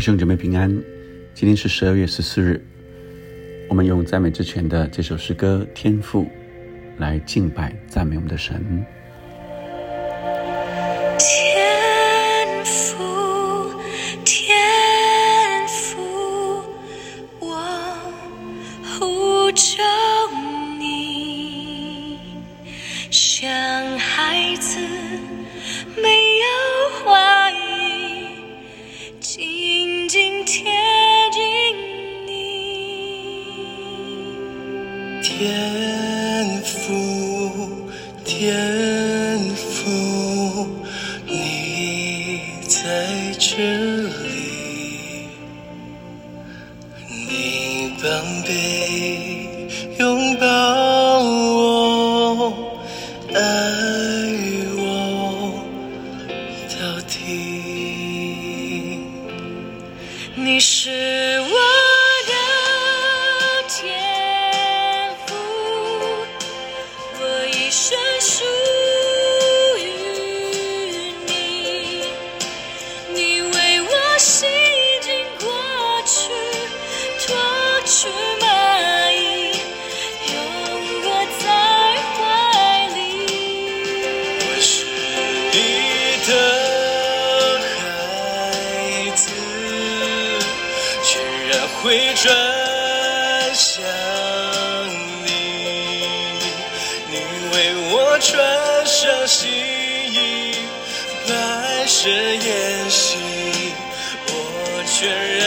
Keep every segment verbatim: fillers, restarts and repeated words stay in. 弟兄姐妹平安，今天是十二月十四日，我们用赞美之泉的这首诗歌《天父》来敬拜赞美我们的神。天父，天父，我呼求你，像孩子没有怀疑，紧紧贴近你。天父，天父，你在这里，你膀臂拥抱我，爱我到底。你是我会转向你，你为我穿上新衣，白色筵席，我全然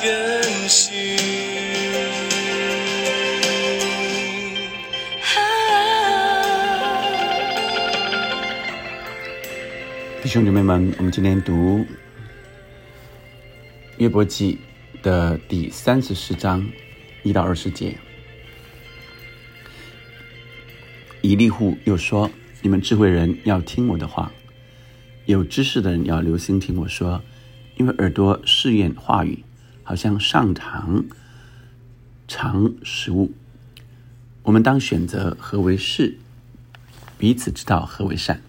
更新。弟兄姐妹们，我们今天读约伯记的第三十四章一到二十节。以利户又说：“你们智慧人要听我的话，有知识的人要留心听我说，因为耳朵试验话语，好像上膛尝食物。我们当选择何为是，彼此知道何为善。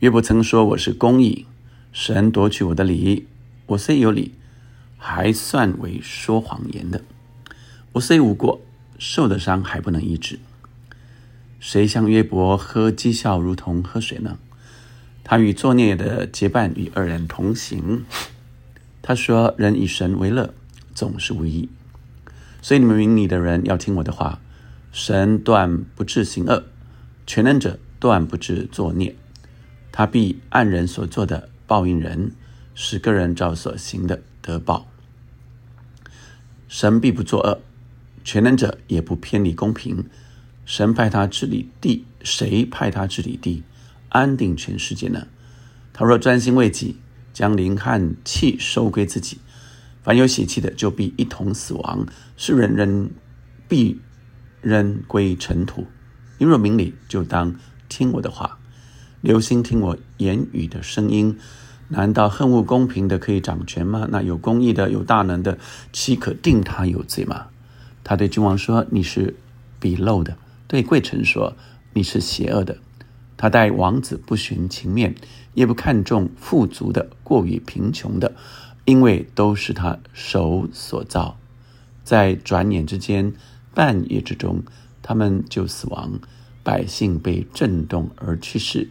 约伯曾说：我是公义，神夺取我的理，我虽有理，还算为说谎言的。我虽无过，受的伤还不能医治。谁像约伯喝讥笑如同喝水呢？他与作孽的结伴，与恶人同行。他说：人以神为乐，总是无益。所以你们明理的人要听我的话。神断不致行恶，全能者断不致作孽。他必按人所做的报应人，使个人照所行的得报。神必不作恶，全能者也不偏离公平。神派他治理地，谁派他治理地，安定全世界呢？他若专心为己，将灵和气收归自己。凡有血气的，就必一同死亡。世人仍必仍归尘土。你若明理，就当听我的话，留心听我言语的声音。难道恨恶公平的可以掌权吗？那有公义的、有大能的，岂可定他有罪吗？他对君王说：你是鄙陋的。对贵臣说：你是邪恶的。他待王子不寻情面，也不看重富足的过于贫穷的，因为都是他手所造。在转眼之间，半夜之中，他们就死亡。百姓被震动而去世，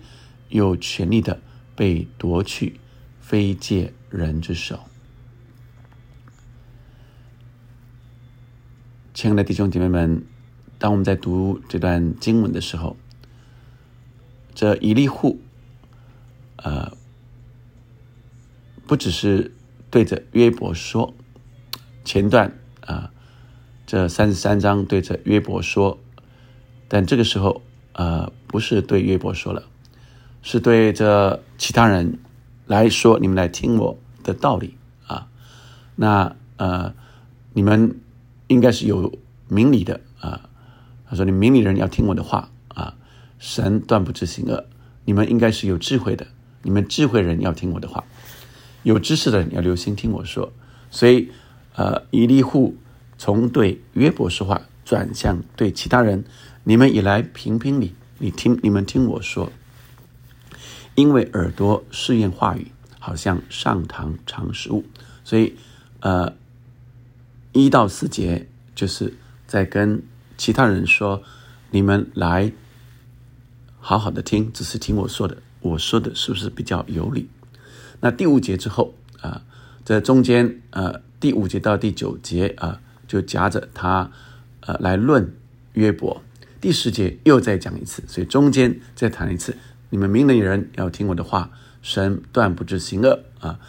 有权力的被夺去，非借人之手。亲爱的弟兄姐妹们，当我们在读这段经文的时候，这以利户呃，不只是对着约伯说，前段啊、呃，这三十三章对着约伯说，但这个时候呃，不是对约伯说了，是对着其他人来说，你们来听我的道理啊。那呃，你们应该是有明理的啊。他说：“你明理人要听我的话啊，神断不致行恶。你们应该是有智慧的，你们智慧人要听我的话，有知识的人要留心听我说。”所以呃，以利户从对约伯说话，转向对其他人：“你们也来评评理，你听，你们听我说。”因为耳朵试验话语，好像上膛尝食物。所以呃，一到四节就是在跟其他人说，你们来好好的听，只是听我说的，我说的是不是比较有理？那第五节之后啊、呃，在中间呃第五节到第九节啊、呃，就夹着他呃来论约伯。第十节又再讲一次，所以中间再谈一次，你们明理人要听我的话，神断不知行恶啊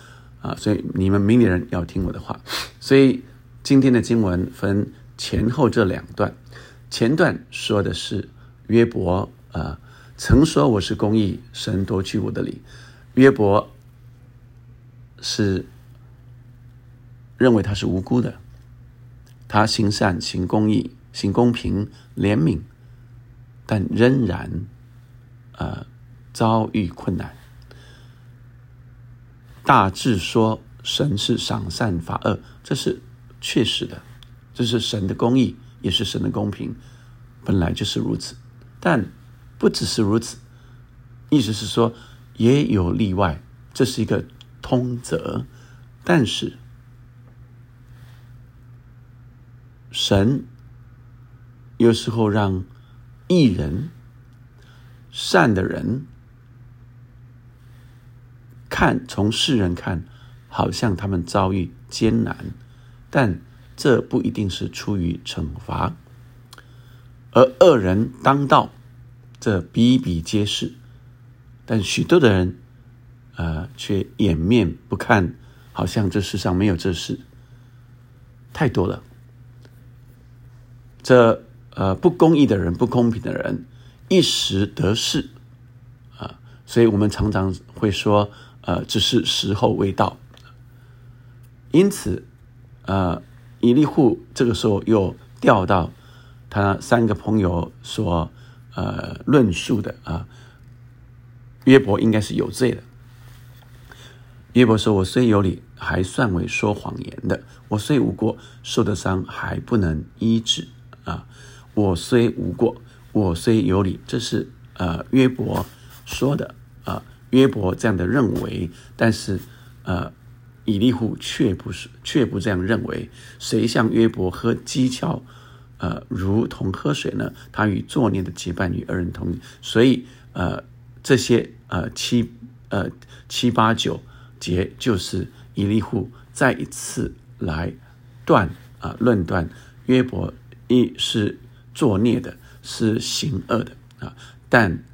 啊！所以你们明理人要听我的话。所以今天的经文分前后这两段，前段说的是约伯啊，曾说我是公义，神夺去我的理。约伯是认为他是无辜的，他行善、行公义、行公平、怜悯。但仍然呃，遭遇困难。大致说神是赏善罚恶，这是确实的，这是神的公义，也是神的公平，本来就是如此。但不只是如此，意思是说也有例外，这是一个通则。但是神有时候让义人、善的人看，从世人看好像他们遭遇艰难，但这不一定是出于惩罚。而恶人当道，这比比皆是，但许多的人呃，却掩面不看，好像这世上没有这事，太多了。这呃，不公义的人、不公平的人，一时得势啊、呃，所以我们常常会说，呃，只是时候未到。因此，呃，以利户这个时候又调到他三个朋友所呃论述的啊、呃，约伯应该是有罪的。约伯说：“我虽有理，还算为说谎言的；我虽无过，受的伤还不能医治啊。”我虽无过，我虽有理，这是呃约伯说的啊、呃。约伯这样的认为，但是呃以利户却不是却不这样认为。谁向约伯喝讥诮，呃如同喝水呢？他与作孽的结伴与恶人同饮。所以呃这些呃七呃七八九节就是以利户再一次来断啊、呃、论断约伯一是作孽的，是行恶的啊，但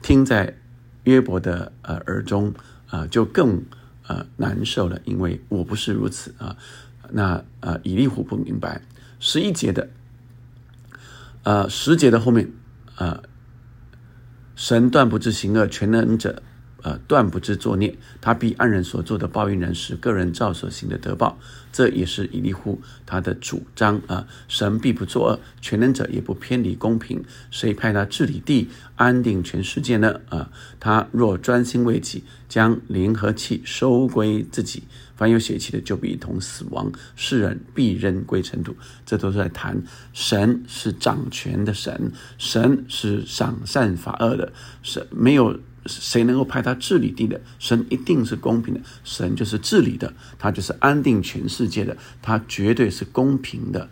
听在约伯的呃耳中啊、呃，就更呃难受了，因为我不是如此啊。那呃，以利户不明白十一节的，呃十节的后面啊、呃，神断不知行恶，全能者呃断不知作孽，他必按人所做的报应人，使个人照所行的得报。这也是以利户他的主张啊、呃，神必不作恶，全能者也不偏离公平。谁派他治理地，安定全世界呢？啊、呃，他若专心为己，将灵和气收归自己。凡有血气的，就必一同死亡。世人必扔归尘土。这都是在谈神是掌权的神，神是赏善罚恶的，神没有。谁能够派他治理地的？神一定是公平的，神就是治理的，他就是安定全世界的，他绝对是公平的。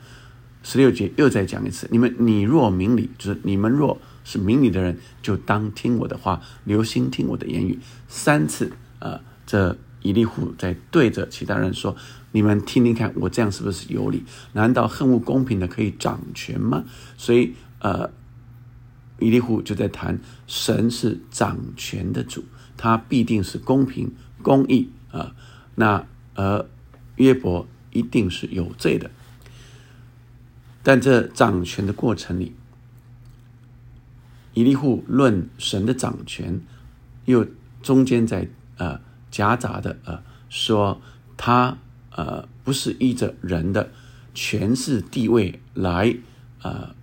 十六节又再讲一次，你们你若明理，就是你们若是明理的人，就当听我的话，留心听我的言语。三次呃，这以利户在对着其他人说，你们听听看，我这样是不是有理？难道恨恶公平的可以掌权吗？所以呃以利户就在谈神是掌权的主，他必定是公平公义啊、呃。那而约伯一定是有罪的，但这掌权的过程里，以利户论神的掌权，又中间在呃夹杂的呃说他呃不是依着人的权势地位来呃。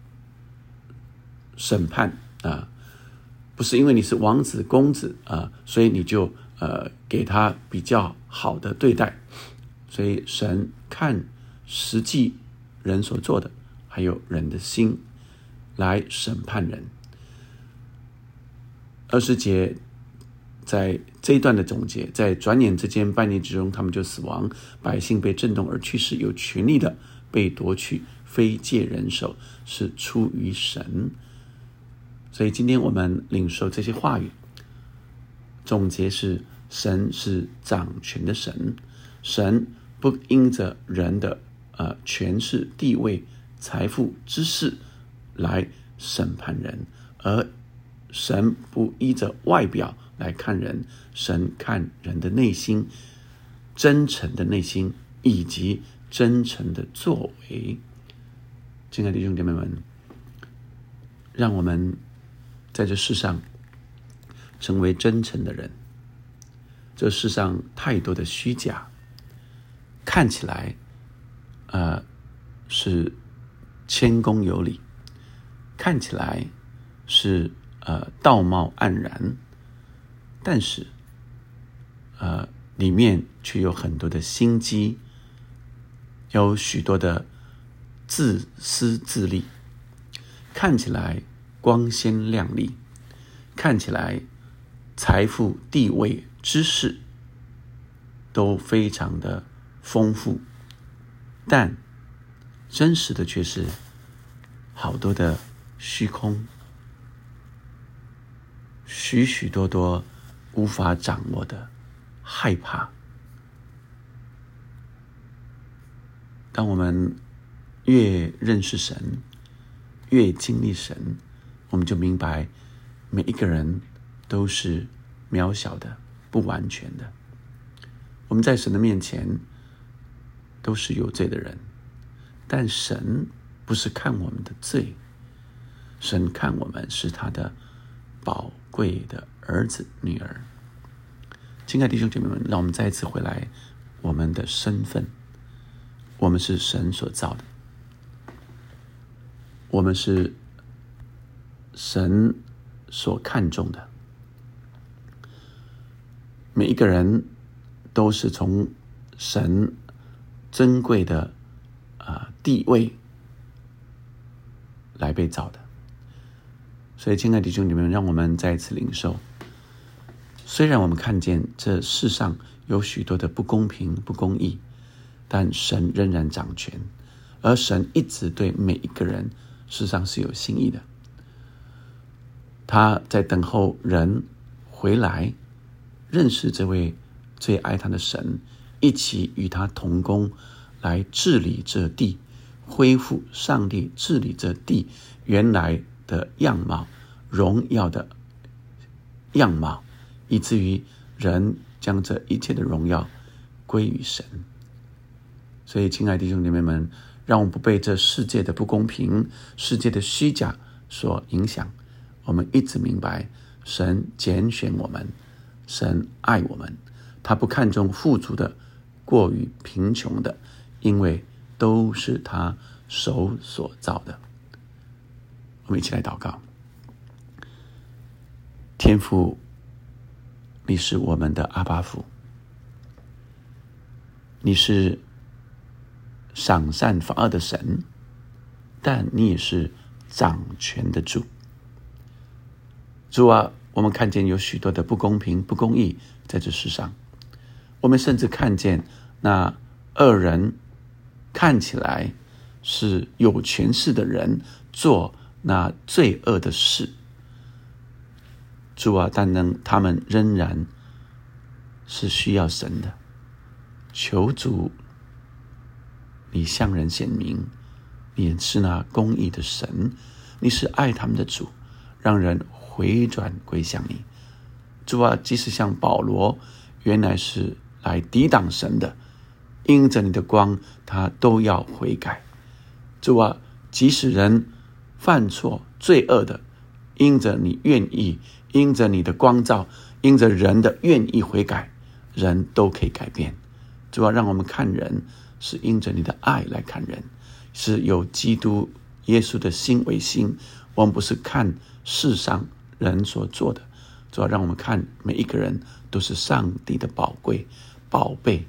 审判啊，不是因为你是王子公子啊，所以你就呃给他比较好的对待。所以神看实际人所做的，还有人的心来审判人。二十节在这一段的总结，在转眼之间半年之中，他们就死亡，百姓被震动而去世，有权力的被夺取，非借人手，是出于神。所以今天我们领受这些话语，总结是神是掌权的神，神不因着人的呃权势、地位、财富、知识来审判人，而神不依着外表来看人，神看人的内心，真诚的内心以及真诚的作为。亲爱的弟兄姐妹们，让我们在这世上成为真诚的人。这世上太多的虚假，看起来呃，是谦恭有礼，看起来是呃道貌岸然，但是呃里面却有很多的心机，有许多的自私自利，看起来光鲜亮丽，看起来财富、地位、知识都非常的丰富，但真实的却是好多的虚空，许许多多无法掌握的害怕。当我们越认识神，越经历神，我们就明白每一个人都是渺小的、不完全的。我们在神的面前都是有罪的人，但神不是看我们的罪，神看我们是他的宝贵的儿子女儿。亲爱的弟兄姐妹们，让我们再一次回来我们的身份，我们是神所造的，我们是神所看重的。每一个人都是从神珍贵的、呃、地位来被造的。所以亲爱的弟兄姐妹们，让我们再一次领受，虽然我们看见这世上有许多的不公平、不公义，但神仍然掌权，而神一直对每一个人世上是有心意的，他在等候人回来认识这位最爱他的神，一起与他同工，来治理这地，恢复上帝治理这地原来的样貌，荣耀的样貌，以至于人将这一切的荣耀归于神。所以亲爱的弟兄姐妹们，让我们不被这世界的不公平、世界的虚假所影响，我们一直明白神拣选我们，神爱我们，他不看重富足的过于贫穷的，因为都是他手所造的。我们一起来祷告。天父，你是我们的阿爸父，你是赏善罚恶的神，但你也是掌权的主。主啊，我们看见有许多的不公平、不公义在这世上，我们甚至看见那恶人，看起来是有权势的人做那罪恶的事。主啊，但能他们仍然是需要神的。求主你向人显明，你是那公义的神，你是爱他们的主，让人回转归向你。主啊，即使像保罗原来是来抵挡神的，因着你的光他都要悔改。主啊，即使人犯错罪恶的，因着你愿意，因着你的光照，因着人的愿意悔改，人都可以改变。主啊，让我们看人是因着你的爱来看人，是有基督耶稣的心为心，我们不是看世上人所做的。主啊，让我们看每一个人都是上帝的宝贵宝贝，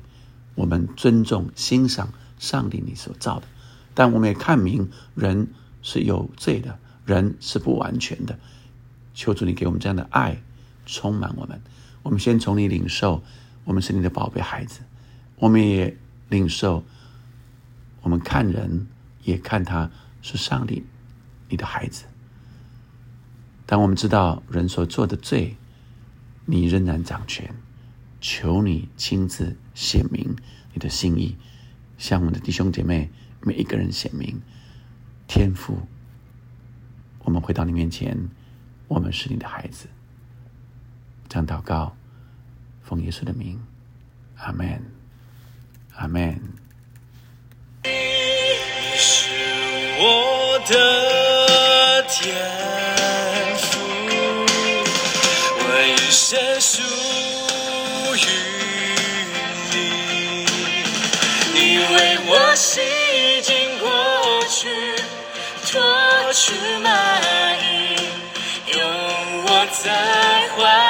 我们尊重欣赏上帝你所造的，但我们也看明人是有罪的，人是不完全的。求主你给我们这样的爱充满我们，我们先从你领受，我们是你的宝贝孩子，我们也领受，我们看人也看他是上帝你的孩子。当我们知道人所做的罪，你仍然掌权，求你亲自显明你的心意，向我们的弟兄姐妹每一个人显明。天父，我们回到你面前，我们是你的孩子，这样祷告，奉耶稣的名，阿们，阿们。你是我的天父，我一生属于你，你为我洗净过去，脱去满意，有我在怀。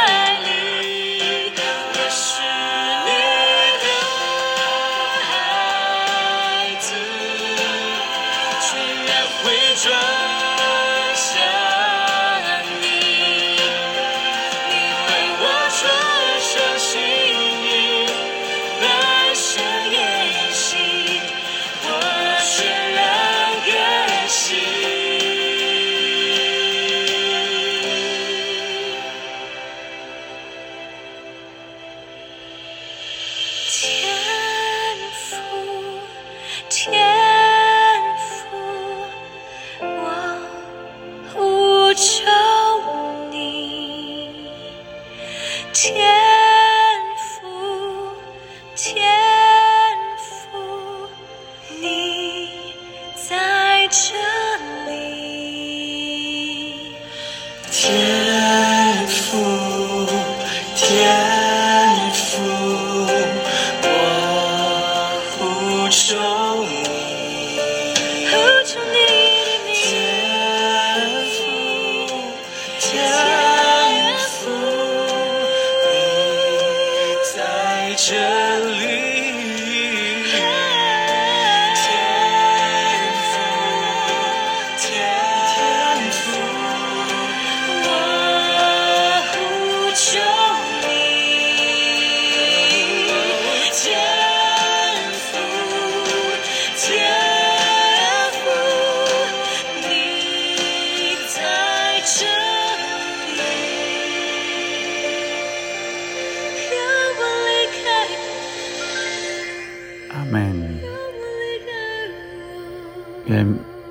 愿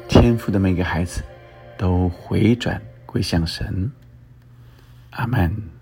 天父的每个孩子都回转归向神。阿们。